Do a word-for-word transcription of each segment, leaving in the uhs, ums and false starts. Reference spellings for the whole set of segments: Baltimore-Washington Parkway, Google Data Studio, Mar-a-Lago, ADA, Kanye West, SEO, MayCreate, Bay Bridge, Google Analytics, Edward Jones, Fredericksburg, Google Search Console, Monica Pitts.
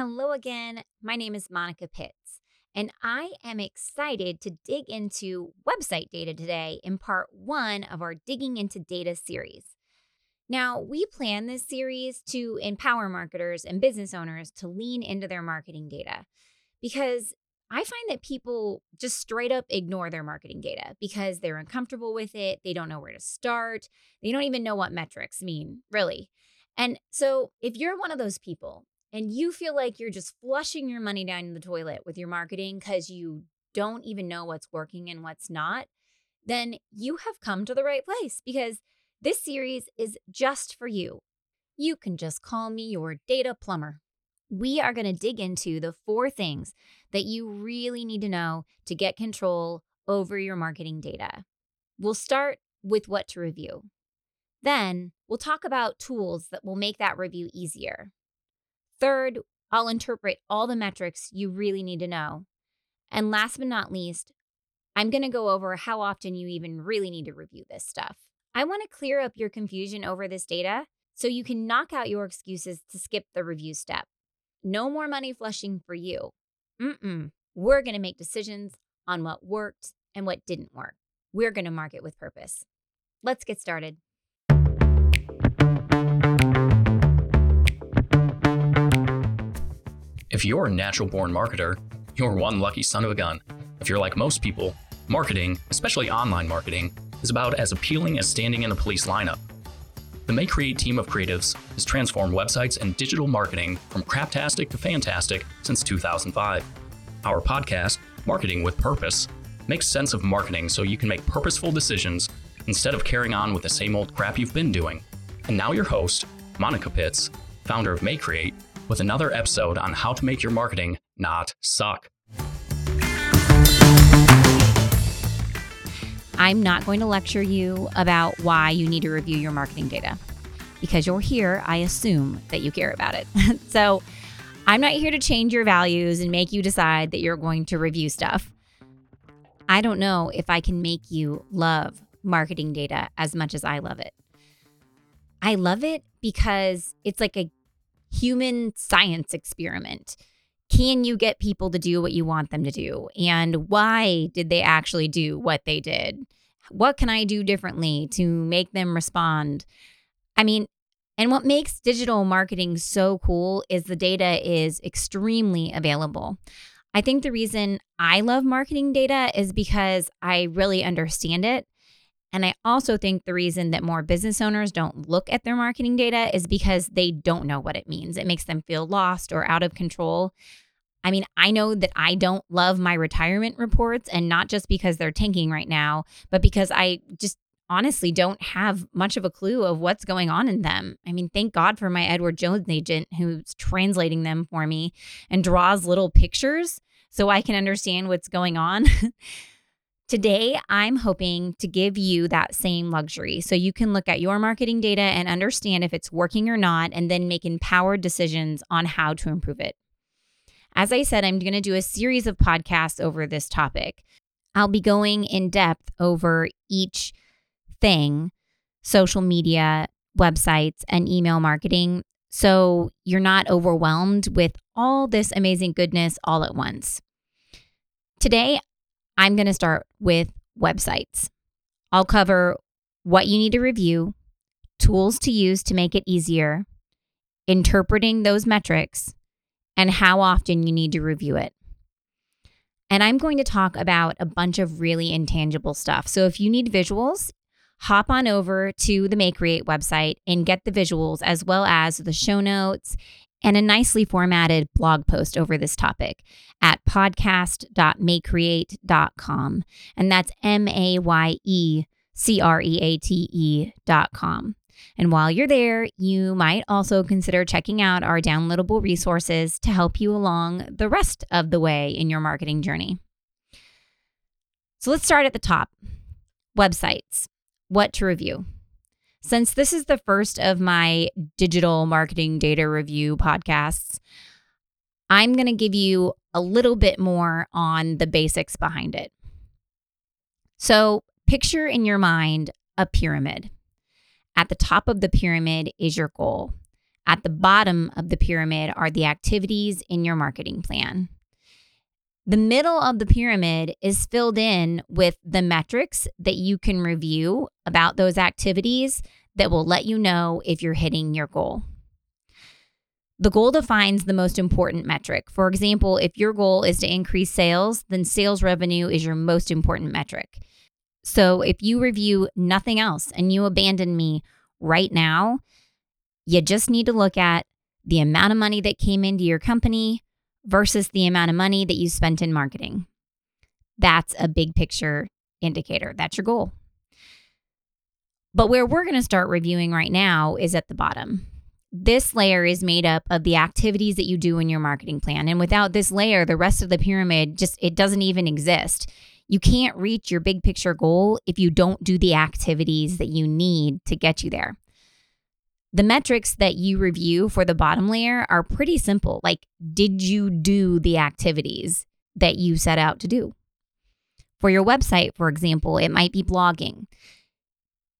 Hello again, my name is Monica Pitts, and I am excited to dig into website data today in part one of our Digging into Data series. Now, we plan this series to empower marketers and business owners to lean into their marketing data, because I find that people just straight up ignore their marketing data because they're uncomfortable with it, they don't know where to start, they don't even know what metrics mean, really. And so if you're one of those people, and you feel like you're just flushing your money down the toilet with your marketing because you don't even know what's working and what's not, then you have come to the right place, because this series is just for you. You can just call me your data plumber. We are going to dig into the four things that you really need to know to get control over your marketing data. We'll start with what to review. Then we'll talk about tools that will make that review easier. Third, I'll interpret all the metrics you really need to know. And last but not least, I'm going to go over how often you even really need to review this stuff. I want to clear up your confusion over this data so you can knock out your excuses to skip the review step. No more money flushing for you. Mm-mm. We're going to make decisions on what worked and what didn't work. We're going to market with purpose. Let's get started. If you're a natural-born marketer, you're one lucky son of a gun. If you're like most people, marketing, especially online marketing, is about as appealing as standing in a police lineup. The MayCreate team of creatives has transformed websites and digital marketing from craptastic to fantastic since two thousand five. Our podcast, Marketing with Purpose, makes sense of marketing so you can make purposeful decisions instead of carrying on with the same old crap you've been doing. And now your host, Monica Pitts, founder of MayCreate, with another episode on how to make your marketing not suck. I'm not going to lecture you about why you need to review your marketing data, because you're here, I assume that you care about it. So I'm not here to change your values and make you decide that you're going to review stuff. I don't know if I can make you love marketing data as much as I love it. I love it because it's like a human science experiment. Can you get people to do what you want them to do? And why did they actually do what they did? What can I do differently to make them respond? I mean, and what makes digital marketing so cool is the data is extremely available. I think the reason I love marketing data is because I really understand it. And I also think the reason that more business owners don't look at their marketing data is because they don't know what it means. It makes them feel lost or out of control. I mean, I know that I don't love my retirement reports, and not just because they're tanking right now, but because I just honestly don't have much of a clue of what's going on in them. I mean, thank God for my Edward Jones agent who's translating them for me and draws little pictures so I can understand what's going on. Today, I'm hoping to give you that same luxury so you can look at your marketing data and understand if it's working or not, and then make empowered decisions on how to improve it. As I said, I'm going to do a series of podcasts over this topic. I'll be going in depth over each thing, social media, websites, and email marketing, so you're not overwhelmed with all this amazing goodness all at once. Today, I'm going to start with websites. I'll cover what you need to review, tools to use to make it easier, interpreting those metrics, and how often you need to review it. And I'm going to talk about a bunch of really intangible stuff. So if you need visuals, hop on over to the MayCreate website and get the visuals, as well as the show notes and a nicely formatted blog post over this topic at podcast dot maycreate dot com. And that's M A Y E C R E A T E dot com. And while you're there, you might also consider checking out our downloadable resources to help you along the rest of the way in your marketing journey. So let's start at the top. Websites. What to review. Since this is the first of my digital marketing data review podcasts, I'm going to give you a little bit more on the basics behind it. So picture in your mind a pyramid. At the top of the pyramid is your goal. At the bottom of the pyramid are the activities in your marketing plan. The middle of the pyramid is filled in with the metrics that you can review about those activities that will let you know if you're hitting your goal. The goal defines the most important metric. For example, if your goal is to increase sales, then sales revenue is your most important metric. So if you review nothing else and you abandon me right now, you just need to look at the amount of money that came into your company versus the amount of money that you spent in marketing. That's a big picture indicator. That's your goal. But where we're going to start reviewing right now is at the bottom. This layer is made up of the activities that you do in your marketing plan. And without this layer, the rest of the pyramid just, it doesn't even exist. You can't reach your big picture goal if you don't do the activities that you need to get you there. The metrics that you review for the bottom layer are pretty simple. Like, did you do the activities that you set out to do? For your website, for example, it might be blogging.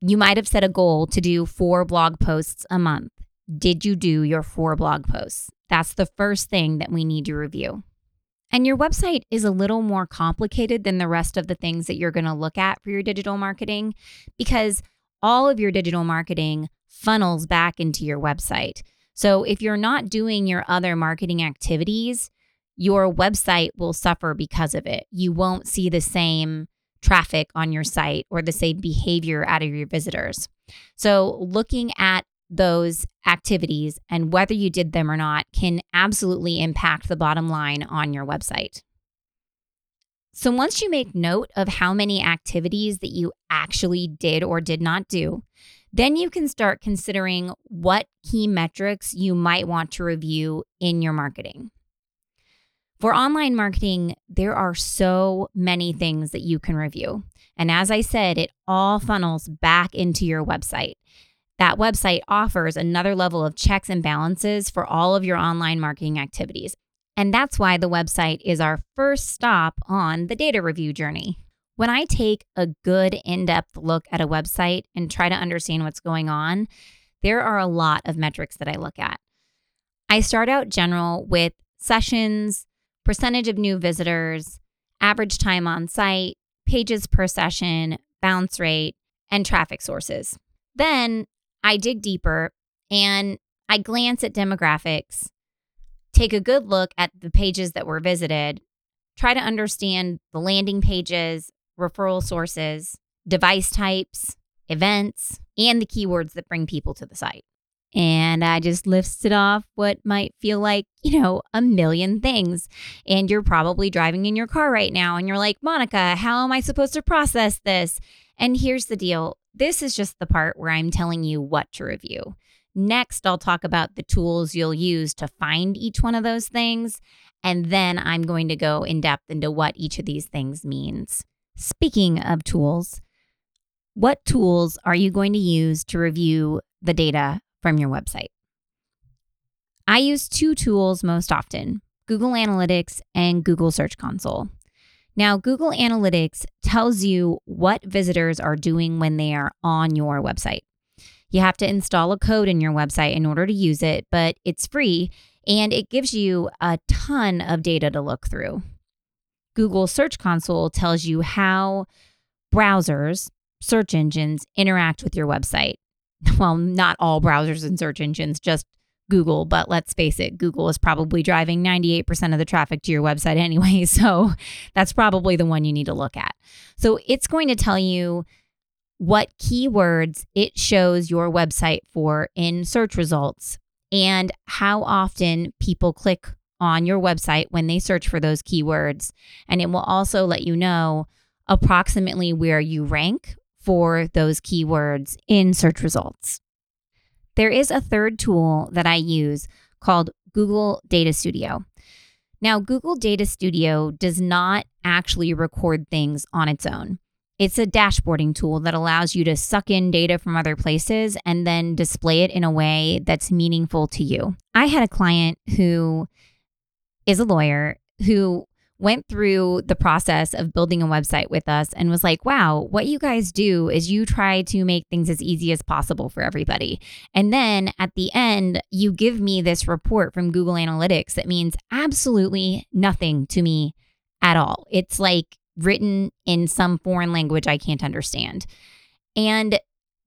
You might have set a goal to do four blog posts a month. Did you do your four blog posts? That's the first thing that we need to review. And your website is a little more complicated than the rest of the things that you're going to look at for your digital marketing, because all of your digital marketing funnels back into your website. So if you're not doing your other marketing activities, your website will suffer because of it. You won't see the same traffic on your site or the same behavior out of your visitors. So looking at those activities and whether you did them or not can absolutely impact the bottom line on your website. So once you make note of how many activities that you actually did or did not do, then you can start considering what key metrics you might want to review in your marketing. For online marketing, there are so many things that you can review. And as I said, it all funnels back into your website. That website offers another level of checks and balances for all of your online marketing activities. And that's why the website is our first stop on the data review journey. When I take a good in-depth look at a website and try to understand what's going on, there are a lot of metrics that I look at. I start out general with sessions, percentage of new visitors, average time on site, pages per session, bounce rate, and traffic sources. Then I dig deeper and I glance at demographics, take a good look at the pages that were visited, try to understand the landing pages, referral sources, device types, events, and the keywords that bring people to the site. And I just listed off what might feel like, you know, a million things. And you're probably driving in your car right now and you're like, Monica, how am I supposed to process this? And here's the deal. This is just the part where I'm telling you what to review. Next, I'll talk about the tools you'll use to find each one of those things. And then I'm going to go in depth into what each of these things means. Speaking of tools, what tools are you going to use to review the data from your website? I use two tools most often, Google Analytics and Google Search Console. Now, Google Analytics tells you what visitors are doing when they are on your website. You have to install a code in your website in order to use it, but it's free and it gives you a ton of data to look through. Google Search Console tells you how browsers, search engines, interact with your website. Well, not all browsers and search engines, just Google, but let's face it, Google is probably driving ninety-eight percent of the traffic to your website anyway, so that's probably the one you need to look at. So it's going to tell you what keywords it shows your website for in search results and how often people click on your website when they search for those keywords. And it will also let you know approximately where you rank for those keywords in search results. There is a third tool that I use called Google Data Studio. Now, Google Data Studio does not actually record things on its own. It's a dashboarding tool that allows you to suck in data from other places and then display it in a way that's meaningful to you. I had a client who is a lawyer who went through the process of building a website with us and was like, wow, what you guys do is you try to make things as easy as possible for everybody. And then at the end, you give me this report from Google Analytics that means absolutely nothing to me at all. It's like written in some foreign language I can't understand. And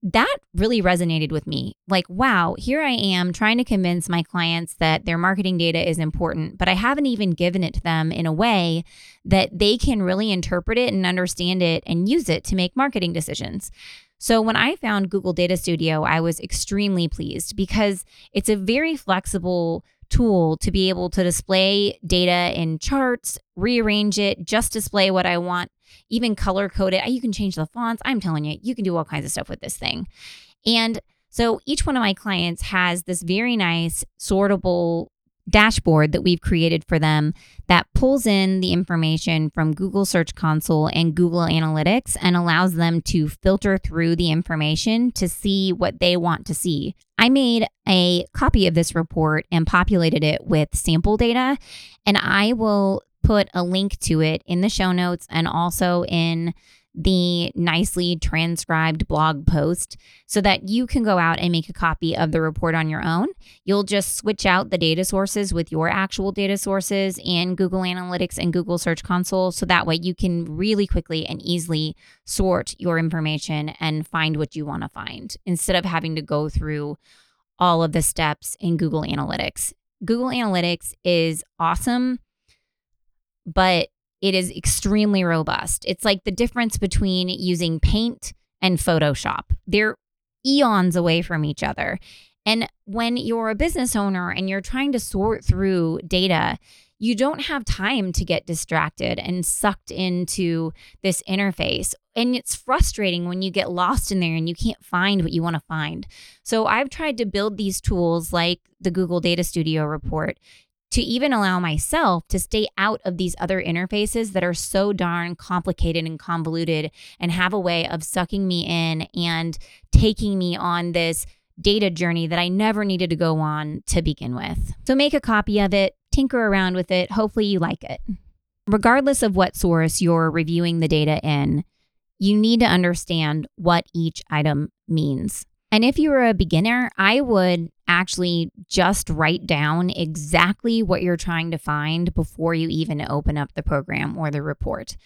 that really resonated with me. Like, wow, here I am trying to convince my clients that their marketing data is important, but I haven't even given it to them in a way that they can really interpret it and understand it and use it to make marketing decisions. So when I found Google Data Studio, I was extremely pleased because it's a very flexible tool to be able to display data in charts, rearrange it, just display what I want, even color code it. You can change the fonts. I'm telling you, you can do all kinds of stuff with this thing. And so each one of my clients has this very nice sortable dashboard that we've created for them that pulls in the information from Google Search Console and Google Analytics and allows them to filter through the information to see what they want to see. I made a copy of this report and populated it with sample data, and I will put a link to it in the show notes and also in the nicely transcribed blog post so that you can go out and make a copy of the report on your own. You'll just switch out the data sources with your actual data sources in Google Analytics and Google Search Console. So that way you can really quickly and easily sort your information and find what you want to find instead of having to go through all of the steps in Google Analytics. Google Analytics is awesome, but it is extremely robust. It's like the difference between using Paint and Photoshop. They're eons away from each other. And when you're a business owner and you're trying to sort through data, you don't have time to get distracted and sucked into this interface. And it's frustrating when you get lost in there and you can't find what you want to find. So I've tried to build these tools like the Google Data Studio report to even allow myself to stay out of these other interfaces that are so darn complicated and convoluted and have a way of sucking me in and taking me on this data journey that I never needed to go on to begin with. So make a copy of it, tinker around with it. Hopefully you like it. Regardless of what source you're reviewing the data in, you need to understand what each item means. And if you were a beginner, I would actually just write down exactly what you're trying to find before you even open up the program or the report.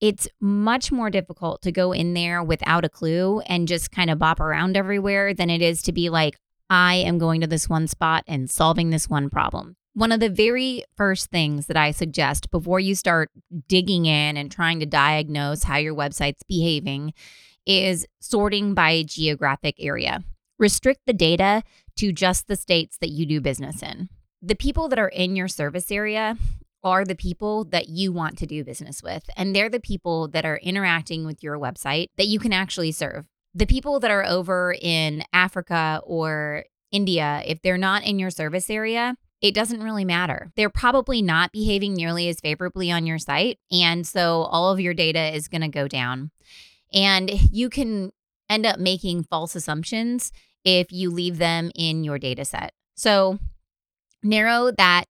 It's much more difficult to go in there without a clue and just kind of bop around everywhere than it is to be like, I am going to this one spot and solving this one problem. One of the very first things that I suggest before you start digging in and trying to diagnose how your website's behaving is sorting by geographic area. Restrict the data to just the states that you do business in. The people that are in your service area are the people that you want to do business with, and they're the people that are interacting with your website that you can actually serve. The people that are over in Africa or India, if they're not in your service area, it doesn't really matter. They're probably not behaving nearly as favorably on your site, and so all of your data is going to go down. And you can end up making false assumptions if you leave them in your data set. So narrow that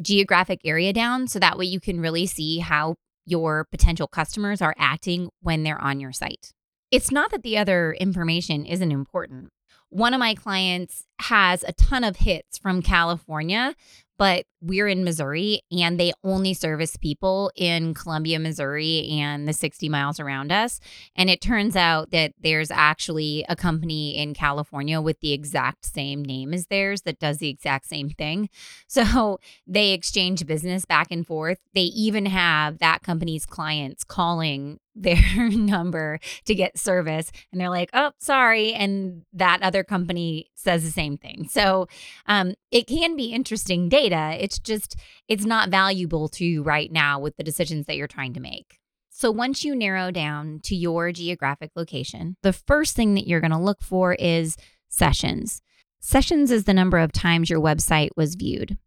geographic area down so that way you can really see how your potential customers are acting when they're on your site. It's not that the other information isn't important. One of my clients has a ton of hits from California, but we're in Missouri and they only service people in Columbia, Missouri and the sixty miles around us. And it turns out that there's actually a company in California with the exact same name as theirs that does the exact same thing. So they exchange business back and forth. They even have that company's clients calling their number to get service. And they're like, oh, sorry. And that other company says the same thing. So um, it can be interesting data. It's just, it's not valuable to you right now with the decisions that you're trying to make. So once you narrow down to your geographic location, the first thing that you're going to look for is sessions. Sessions is the number of times your website was viewed.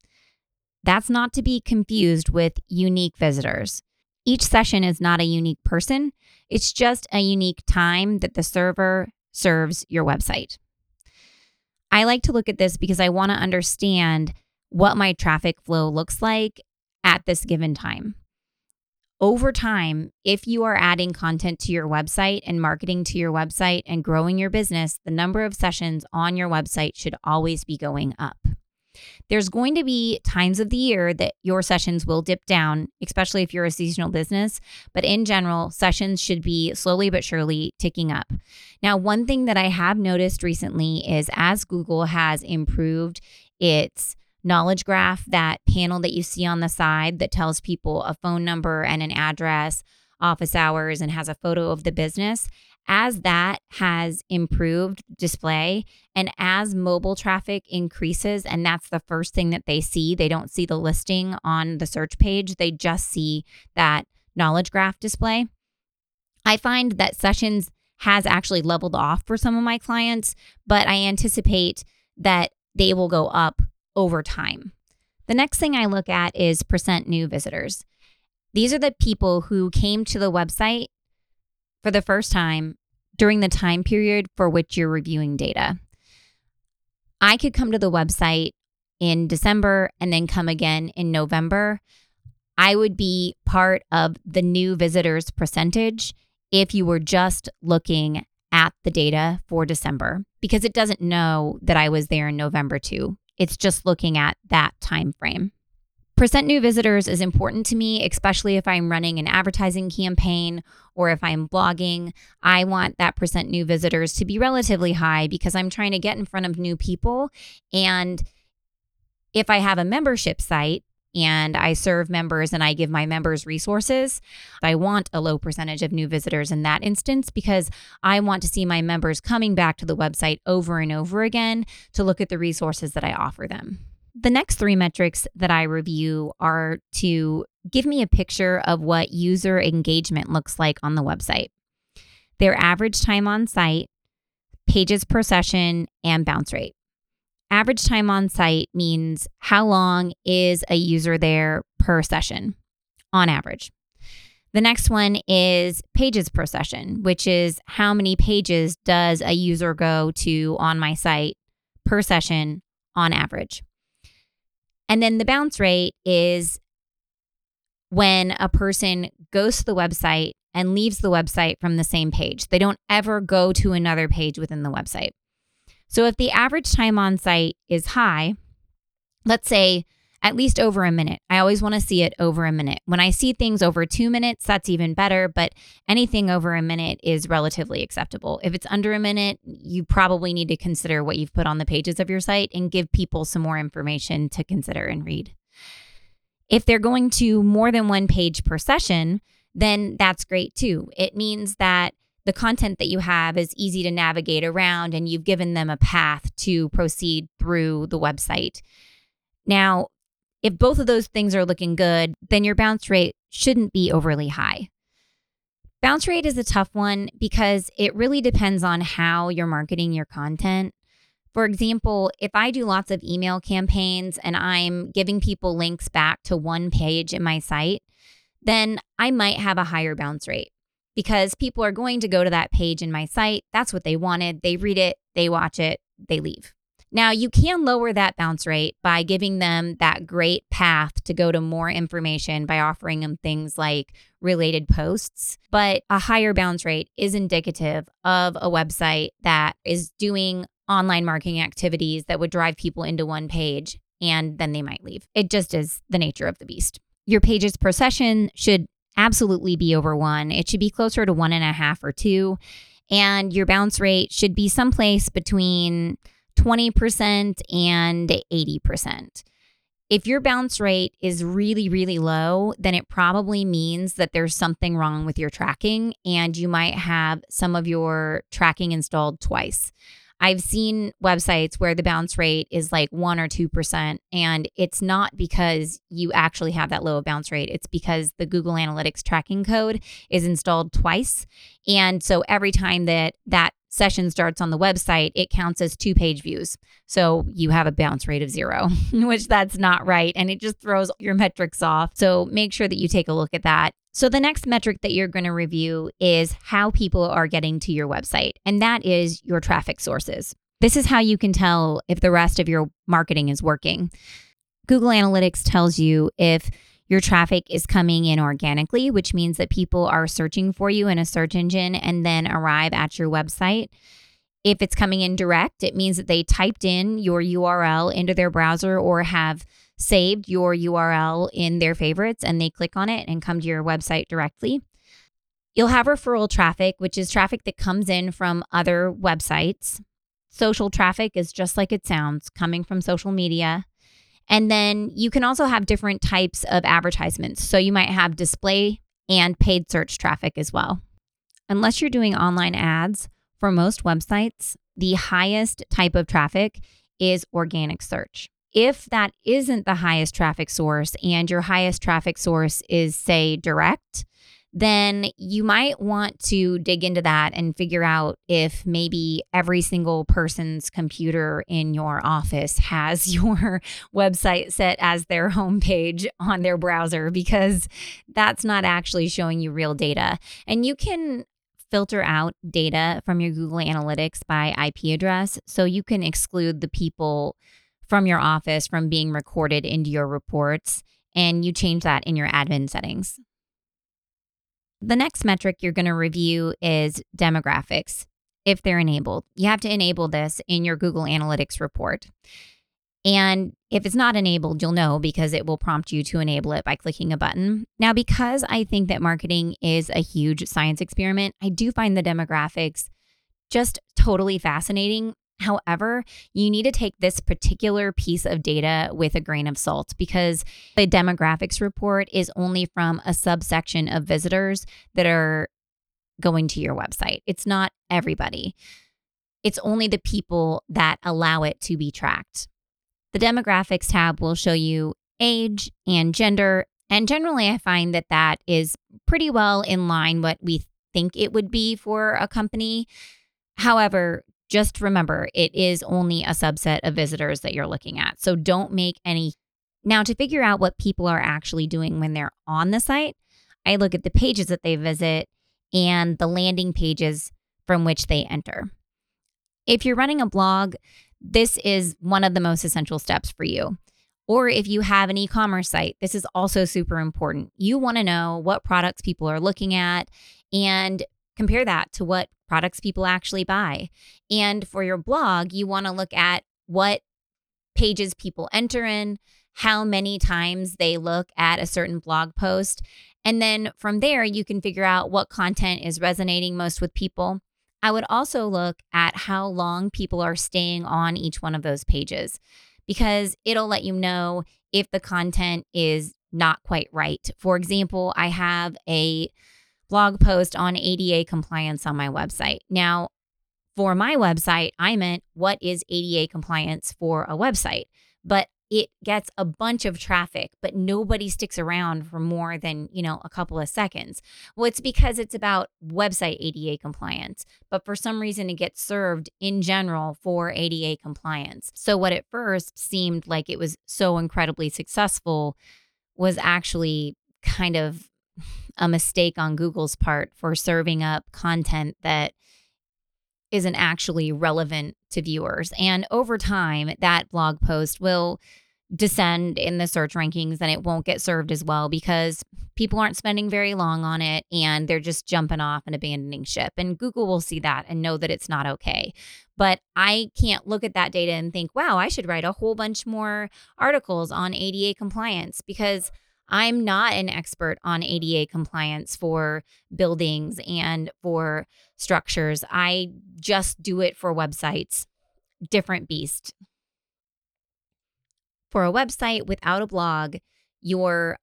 That's not to be confused with unique visitors. Each session is not a unique person. It's just a unique time that the server serves your website. I like to look at this because I want to understand what my traffic flow looks like at this given time. Over time, if you are adding content to your website and marketing to your website and growing your business, the number of sessions on your website should always be going up. There's going to be times of the year that your sessions will dip down, especially if you're a seasonal business. But in general, sessions should be slowly but surely ticking up. Now, one thing that I have noticed recently is as Google has improved its knowledge graph, that panel that you see on the side that tells people a phone number and an address, office hours, and has a photo of the business, as that has improved display and as mobile traffic increases, and that's the first thing that they see, they don't see the listing on the search page, they just see that knowledge graph display. I find that sessions has actually leveled off for some of my clients, but I anticipate that they will go up over time. The next thing I look at is percent new visitors. These are the people who came to the website for the first time during the time period for which you're reviewing data. I could come to the website in December and then come again in November. I would be part of the new visitors percentage if you were just looking at the data for December, because it doesn't know that I was there in November too. It's just looking at that time frame. Percent new visitors is important to me, especially if I'm running an advertising campaign or if I'm blogging. I want that percent new visitors to be relatively high because I'm trying to get in front of new people. And if I have a membership site and I serve members and I give my members resources, I want a low percentage of new visitors in that instance because I want to see my members coming back to the website over and over again to look at the resources that I offer them. The next three metrics that I review are to give me a picture of what user engagement looks like on the website: their average time on site, pages per session, and bounce rate. Average time on site means how long is a user there per session on average. The next one is pages per session, which is how many pages does a user go to on my site per session on average. And then the bounce rate is when a person goes to the website and leaves the website from the same page. They don't ever go to another page within the website. So if the average time on site is high, let's say at least over a minute. I always want to see it over a minute. When I see things over two minutes, that's even better, but anything over a minute is relatively acceptable. If it's under a minute, you probably need to consider what you've put on the pages of your site and give people some more information to consider and read. If they're going to more than one page per session, then that's great too. It means that the content that you have is easy to navigate around and you've given them a path to proceed through the website. Now, if both of those things are looking good, then your bounce rate shouldn't be overly high. Bounce rate is a tough one because it really depends on how you're marketing your content. For example, if I do lots of email campaigns and I'm giving people links back to one page in my site, then I might have a higher bounce rate because people are going to go to that page in my site. That's what they wanted. They read it, they watch it, they leave. Now, you can lower that bounce rate by giving them that great path to go to more information by offering them things like related posts, but a higher bounce rate is indicative of a website that is doing online marketing activities that would drive people into one page and then they might leave. It just is the nature of the beast. Your pages per session should absolutely be over one. It should be closer to one and a half or two, and your bounce rate should be someplace between twenty percent and eighty percent. If your bounce rate is really, really low, then it probably means that there's something wrong with your tracking and you might have some of your tracking installed twice. I've seen websites where the bounce rate is like one or two percent, and it's not because you actually have that low a bounce rate. It's because the Google Analytics tracking code is installed twice. And so every time that that session starts on the website, it counts as two page views. So you have a bounce rate of zero, which that's not right. And it just throws your metrics off. So make sure that you take a look at that. So the next metric that you're going to review is how people are getting to your website, and that is your traffic sources. This is how you can tell if the rest of your marketing is working. Google Analytics tells you if Your traffic is coming in organically, which means that people are searching for you in a search engine and then arrive at your website. If it's coming in direct, it means that they typed in your U R L into their browser or have saved your U R L in their favorites and they click on it and come to your website directly. You'll have referral traffic, which is traffic that comes in from other websites. Social traffic is just like it sounds, coming from social media. And then you can also have different types of advertisements. So you might have display and paid search traffic as well. Unless you're doing online ads, for most websites, the highest type of traffic is organic search. If that isn't the highest traffic source and your highest traffic source is, say, direct, then you might want to dig into that and figure out if maybe every single person's computer in your office has your website set as their homepage on their browser, because that's not actually showing you real data. And you can filter out data from your Google Analytics by I P address, so you can exclude the people from your office from being recorded into your reports, and you change that in your admin settings. The next metric you're going to review is demographics, if they're enabled. You have to enable this in your Google Analytics report. And if it's not enabled, you'll know because it will prompt you to enable it by clicking a button. Now, because I think that marketing is a huge science experiment, I do find the demographics just totally fascinating. However, you need to take this particular piece of data with a grain of salt, because the demographics report is only from a subsection of visitors that are going to your website. It's not everybody. It's only the people that allow it to be tracked. The demographics tab will show you age and gender. And generally, I find that that is pretty well in line what we think it would be for a company. However, just remember, it is only a subset of visitors that you're looking at. So don't make any. Now, to figure out what people are actually doing when they're on the site, I look at the pages that they visit and the landing pages from which they enter. If you're running a blog, this is one of the most essential steps for you. Or if you have an e-commerce site, this is also super important. You want to know what products people are looking at and compare that to what products people actually buy. And for your blog, you want to look at what pages people enter in, how many times they look at a certain blog post. And then from there, you can figure out what content is resonating most with people. I would also look at how long people are staying on each one of those pages, because it'll let you know if the content is not quite right. For example, I have a blog post on A D A compliance on my website. Now, for my website, I meant what is A D A compliance for a website, but it gets a bunch of traffic, but nobody sticks around for more than, you know, a couple of seconds. Well, it's because it's about website A D A compliance, but for some reason it gets served in general for A D A compliance. So what at first seemed like it was so incredibly successful was actually kind of a mistake on Google's part for serving up content that isn't actually relevant to viewers. And over time, that blog post will descend in the search rankings and it won't get served as well because people aren't spending very long on it and they're just jumping off and abandoning ship. And Google will see that and know that it's not okay. But I can't look at that data and think, wow, I should write a whole bunch more articles on A D A compliance, because I'm not an expert on A D A compliance for buildings and for structures. I just do it for websites. Different beast. For a website without a blog, your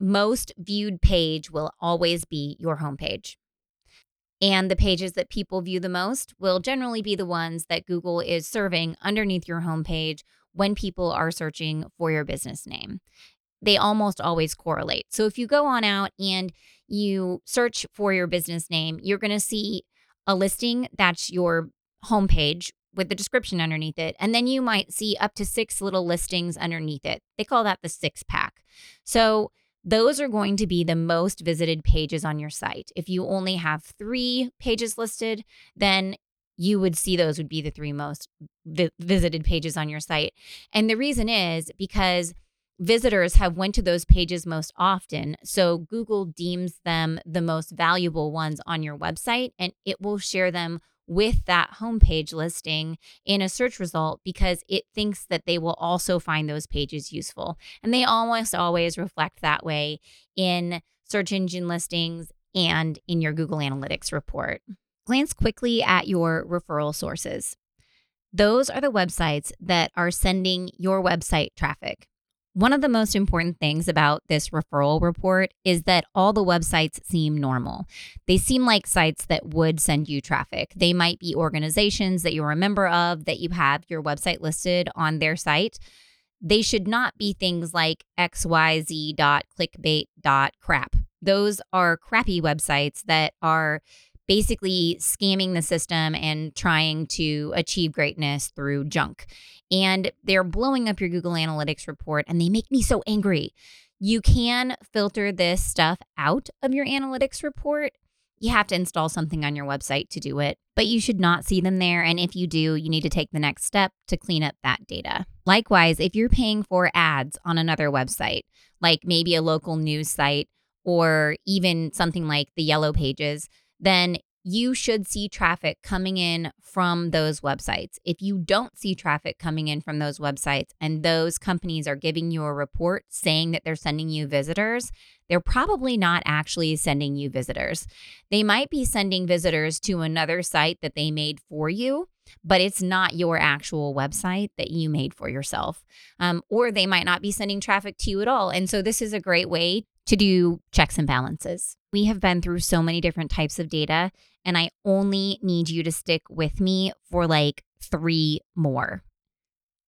most viewed page will always be your homepage. And the pages that people view the most will generally be the ones that Google is serving underneath your homepage when people are searching for your business name. They almost always correlate. So if you go on out and you search for your business name, you're going to see a listing that's your homepage with the description underneath it. And then you might see up to six little listings underneath it. They call that the six pack. So those are going to be the most visited pages on your site. If you only have three pages listed, then you would see those would be the three most vi- visited pages on your site. And the reason is because visitors have went to those pages most often. So Google deems them the most valuable ones on your website, and it will share them with that homepage listing in a search result because it thinks that they will also find those pages useful. And they almost always reflect that way in search engine listings and in your Google Analytics report. Glance quickly at your referral sources. Those are the websites that are sending your website traffic. One of the most important things about this referral report is that all the websites seem normal. They seem like sites that would send you traffic. They might be organizations that you're a member of, that you have your website listed on their site. They should not be things like x y z dot clickbait dot crap. Those are crappy websites that are basically scamming the system and trying to achieve greatness through junk. And they're blowing up your Google Analytics report, and they make me so angry. You can filter this stuff out of your analytics report. You have to install something on your website to do it, but you should not see them there. And if you do, you need to take the next step to clean up that data. Likewise, if you're paying for ads on another website, like maybe a local news site or even something like the Yellow Pages, then you should see traffic coming in from those websites. If you don't see traffic coming in from those websites and those companies are giving you a report saying that they're sending you visitors, they're probably not actually sending you visitors. They might be sending visitors to another site that they made for you, but it's not your actual website that you made for yourself. Um, or they might not be sending traffic to you at all. And so this is a great way to do checks and balances. We have been through so many different types of data, and I only need you to stick with me for like three more.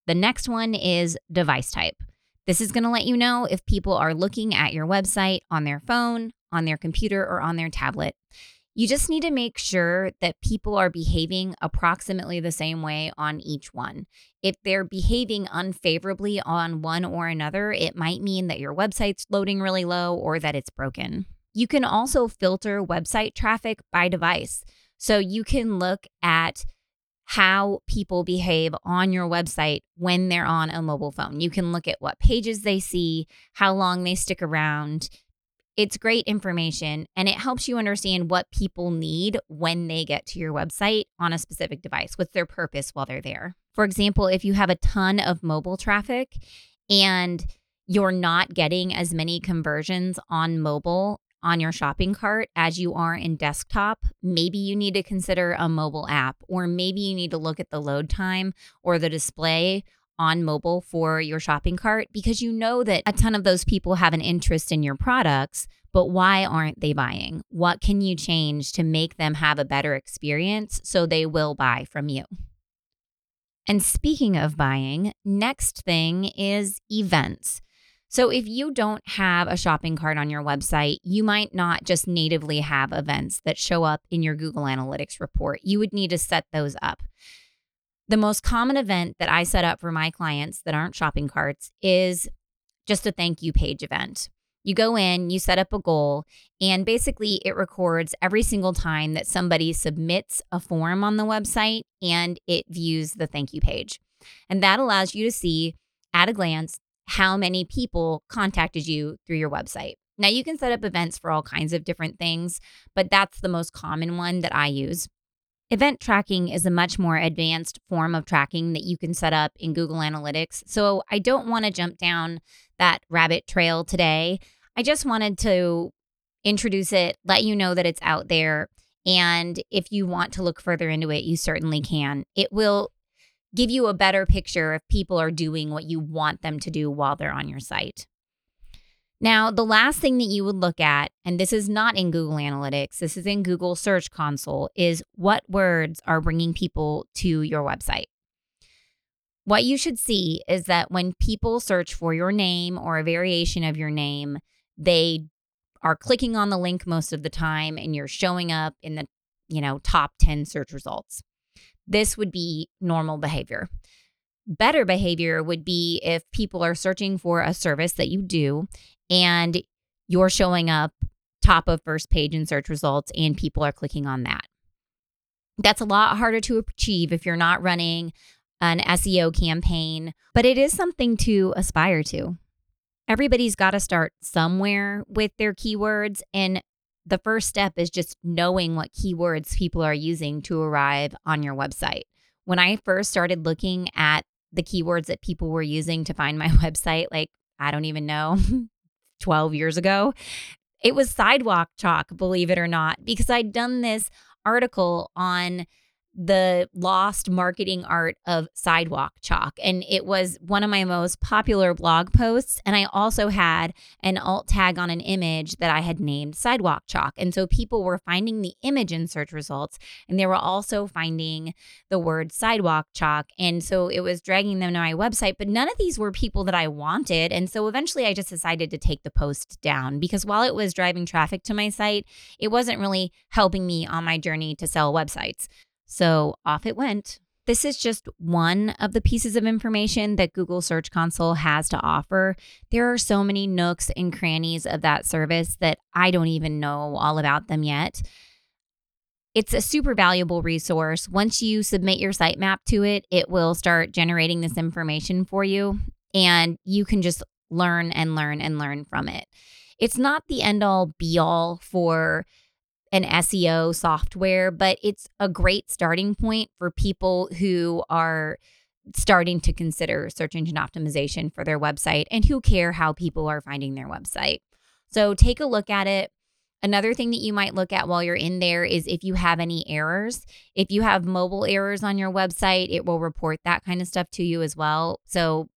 The next one is device type. This is gonna let you know if people are looking at your website on their phone, on their computer, or on their tablet. You just need to make sure that people are behaving approximately the same way on each one. If they're behaving unfavorably on one or another, it might mean that your website's loading really low or that it's broken. You can also filter website traffic by device. So you can look at how people behave on your website when they're on a mobile phone. You can look at what pages they see, how long they stick around. It's great information, and it helps you understand what people need when they get to your website on a specific device. What's their purpose while they're there? For example, if you have a ton of mobile traffic and you're not getting as many conversions on mobile on your shopping cart as you are in desktop, maybe you need to consider a mobile app, or maybe you need to look at the load time or the display on mobile for your shopping cart, because you know that a ton of those people have an interest in your products, but why aren't they buying? What can you change to make them have a better experience so they will buy from you? And speaking of buying, next thing is events. So if you don't have a shopping cart on your website, you might not just natively have events that show up in your Google Analytics report. You would need to set those up. The most common event that I set up for my clients that aren't shopping carts is just a thank you page event. You go in, you set up a goal, and basically it records every single time that somebody submits a form on the website, and it views the thank you page. And that allows you to see at a glance how many people contacted you through your website. Now, you can set up events for all kinds of different things, but that's the most common one that I use. Event tracking is a much more advanced form of tracking that you can set up in Google Analytics. So I don't want to jump down that rabbit trail today. I just wanted to introduce it, let you know that it's out there. And if you want to look further into it, you certainly can. It will give you a better picture if people are doing what you want them to do while they're on your site. Now, the last thing that you would look at, and this is not in Google Analytics, this is in Google Search Console, is what words are bringing people to your website. What you should see is that when people search for your name or a variation of your name, they are clicking on the link most of the time, and you're showing up in the, you know, top ten search results. This would be normal behavior. Better behavior would be if people are searching for a service that you do and you're showing up top of first page in search results and people are clicking on that. That's a lot harder to achieve if you're not running an S E O campaign, but it is something to aspire to. everybody's got to start somewhere with their keywords. And the first step is just knowing what keywords people are using to arrive on your website. When I first started looking at the keywords that people were using to find my website, like, I don't even know, twelve years ago, it was sidewalk chalk, believe it or not, because I'd done this article on the lost marketing art of sidewalk chalk. And it was one of my most popular blog posts. And I also had an alt tag on an image that I had named sidewalk chalk. And so people were finding the image in search results, and they were also finding the word sidewalk chalk. And so it was dragging them to my website, but none of these were people that I wanted. And so eventually I just decided to take the post down, because while it was driving traffic to my site, it wasn't really helping me on my journey to sell websites. So off it went. This is just one of the pieces of information that Google Search Console has to offer. There are so many nooks and crannies of that service that I don't even know all about them yet. It's a super valuable resource. Once you submit your sitemap to it, it will start generating this information for you, and you can just learn and learn and learn from it. It's not the end-all be-all for an S E O software, but it's a great starting point for people who are starting to consider search engine optimization for their website and who care how people are finding their website. So take a look at it. Another thing that you might look at while you're in there is if you have any errors. If you have mobile errors on your website, it will report that kind of stuff to you as well. So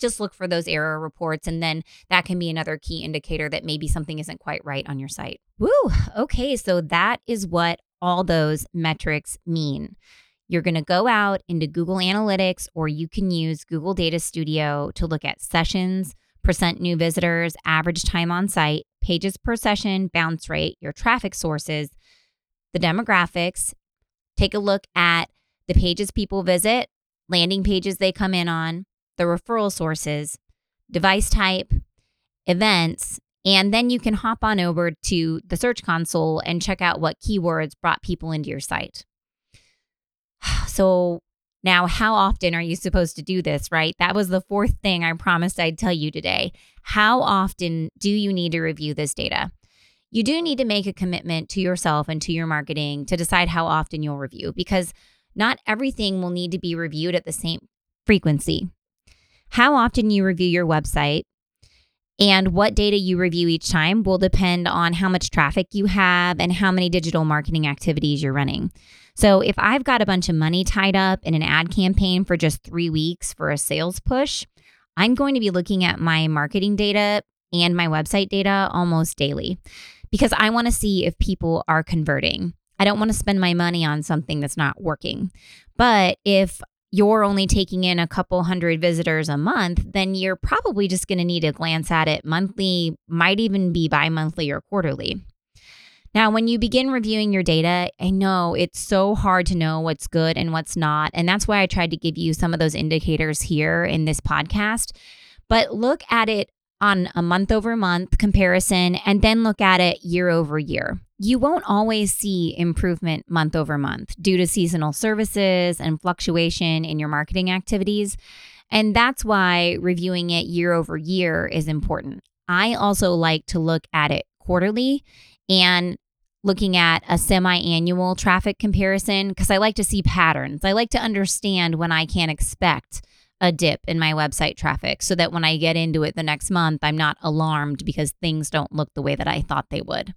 just look for those error reports, and then that can be another key indicator that maybe something isn't quite right on your site. Woo! Okay, so that is what all those metrics mean. You're going to go out into Google Analytics, or you can use Google Data Studio to look at sessions, percent new visitors, average time on site, pages per session, bounce rate, your traffic sources, the demographics. Take a look at the pages people visit, landing pages they come in on, the referral sources, device type, events, and then you can hop on over to the Search Console and check out what keywords brought people into your site. So now, how often are you supposed to do this, right? That was the fourth thing I promised I'd tell you today. How often do you need to review this data? You do need to make a commitment to yourself and to your marketing to decide how often you'll review, because not everything will need to be reviewed at the same frequency. How often you review your website and what data you review each time will depend on how much traffic you have and how many digital marketing activities you're running. So if I've got a bunch of money tied up in an ad campaign for just three weeks for a sales push, I'm going to be looking at my marketing data and my website data almost daily, because I want to see if people are converting. I don't want to spend my money on something that's not working. But if you're only taking in a couple hundred visitors a month, then you're probably just going to need to glance at it monthly, might even be bi-monthly or quarterly. Now, when you begin reviewing your data, I know it's so hard to know what's good and what's not. And that's why I tried to give you some of those indicators here in this podcast. But look at it on a month over month comparison, and then look at it year over year. You won't always see improvement month over month due to seasonal services and fluctuation in your marketing activities. And that's why reviewing it year over year is important. I also like to look at it quarterly and looking at a semi-annual traffic comparison, because I like to see patterns. I like to understand when I can expect a dip in my website traffic, so that when I get into it the next month, I'm not alarmed because things don't look the way that I thought they would.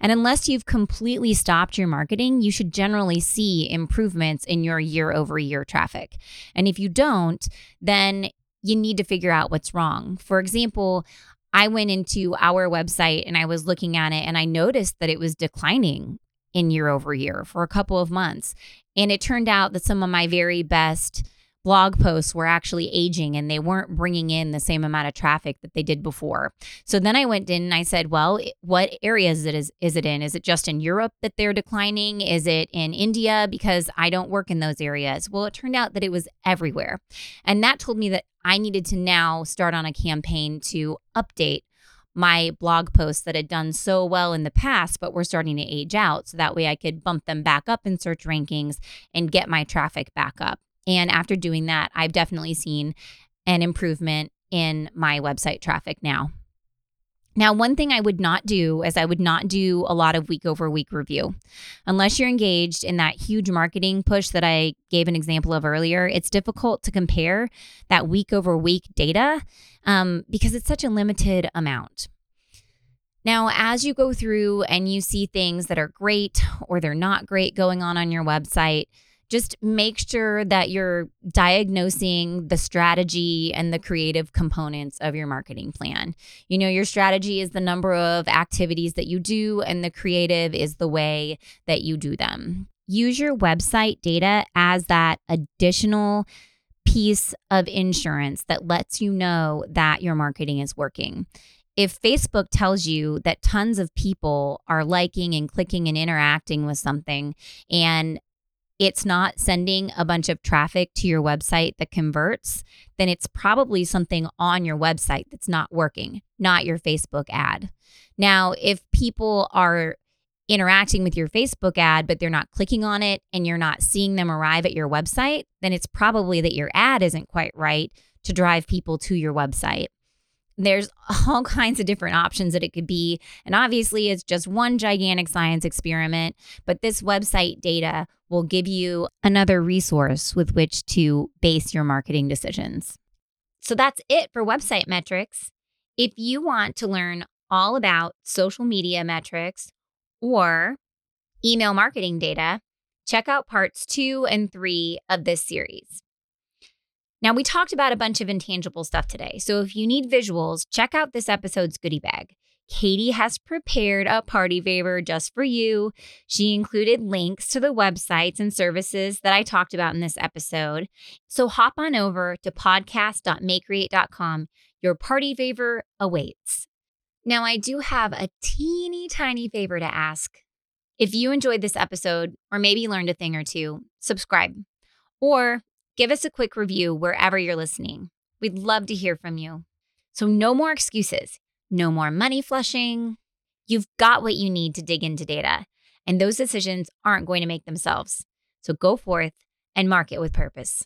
And unless you've completely stopped your marketing, you should generally see improvements in your year-over-year traffic. And if you don't, then you need to figure out what's wrong. For example, I went into our website and I was looking at it, and I noticed that it was declining in year-over-year for a couple of months. And it turned out that some of my very best blog posts were actually aging, and they weren't bringing in the same amount of traffic that they did before. So then I went in and I said, well, what areas is it, is, is it in? Is it just in Europe that they're declining? Is it in India? Because I don't work in those areas. Well, it turned out that it was everywhere. And that told me that I needed to now start on a campaign to update my blog posts that had done so well in the past, but were starting to age out. So that way I could bump them back up in search rankings and get my traffic back up. And after doing that, I've definitely seen an improvement in my website traffic now. Now, one thing I would not do is I would not do a lot of week over week review. Unless you're engaged in that huge marketing push that I gave an example of earlier, it's difficult to compare that week over week data um, because it's such a limited amount. Now, as you go through and you see things that are great or they're not great going on on your website, just make sure that you're diagnosing the strategy and the creative components of your marketing plan. You know, your strategy is the number of activities that you do, and the creative is the way that you do them. Use your website data as that additional piece of insurance that lets you know that your marketing is working. If Facebook tells you that tons of people are liking and clicking and interacting with something, and it's not sending a bunch of traffic to your website that converts, then it's probably something on your website that's not working, not your Facebook ad. Now, if people are interacting with your Facebook ad, but they're not clicking on it and you're not seeing them arrive at your website, then it's probably that your ad isn't quite right to drive people to your website. There's all kinds of different options that it could be. And obviously, it's just one gigantic science experiment, but this website data will give you another resource with which to base your marketing decisions. So that's it for website metrics. If you want to learn all about social media metrics or email marketing data, check out parts two and three of this series. Now, we talked about a bunch of intangible stuff today. So if you need visuals, check out this episode's goodie bag. Katie has prepared a party favor just for you. She included links to the websites and services that I talked about in this episode. So hop on over to podcast dot make create dot com. Your party favor awaits. Now, I do have a teeny tiny favor to ask. If you enjoyed this episode or maybe learned a thing or two, subscribe or give us a quick review wherever you're listening. We'd love to hear from you. So no more excuses, no more money flushing. You've got what you need to dig into data, and those decisions aren't going to make themselves. So go forth and market with purpose.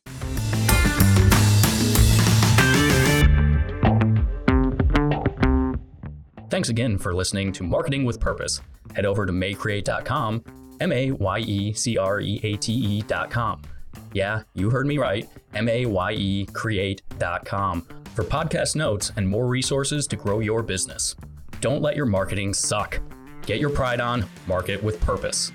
Thanks again for listening to Marketing with Purpose. Head over to may create dot com, M A Y E C R E A T E dot com. Yeah, you heard me right, M A Y E create dot com for podcast notes and more resources to grow your business. Don't let your marketing suck. Get your pride on, market with purpose.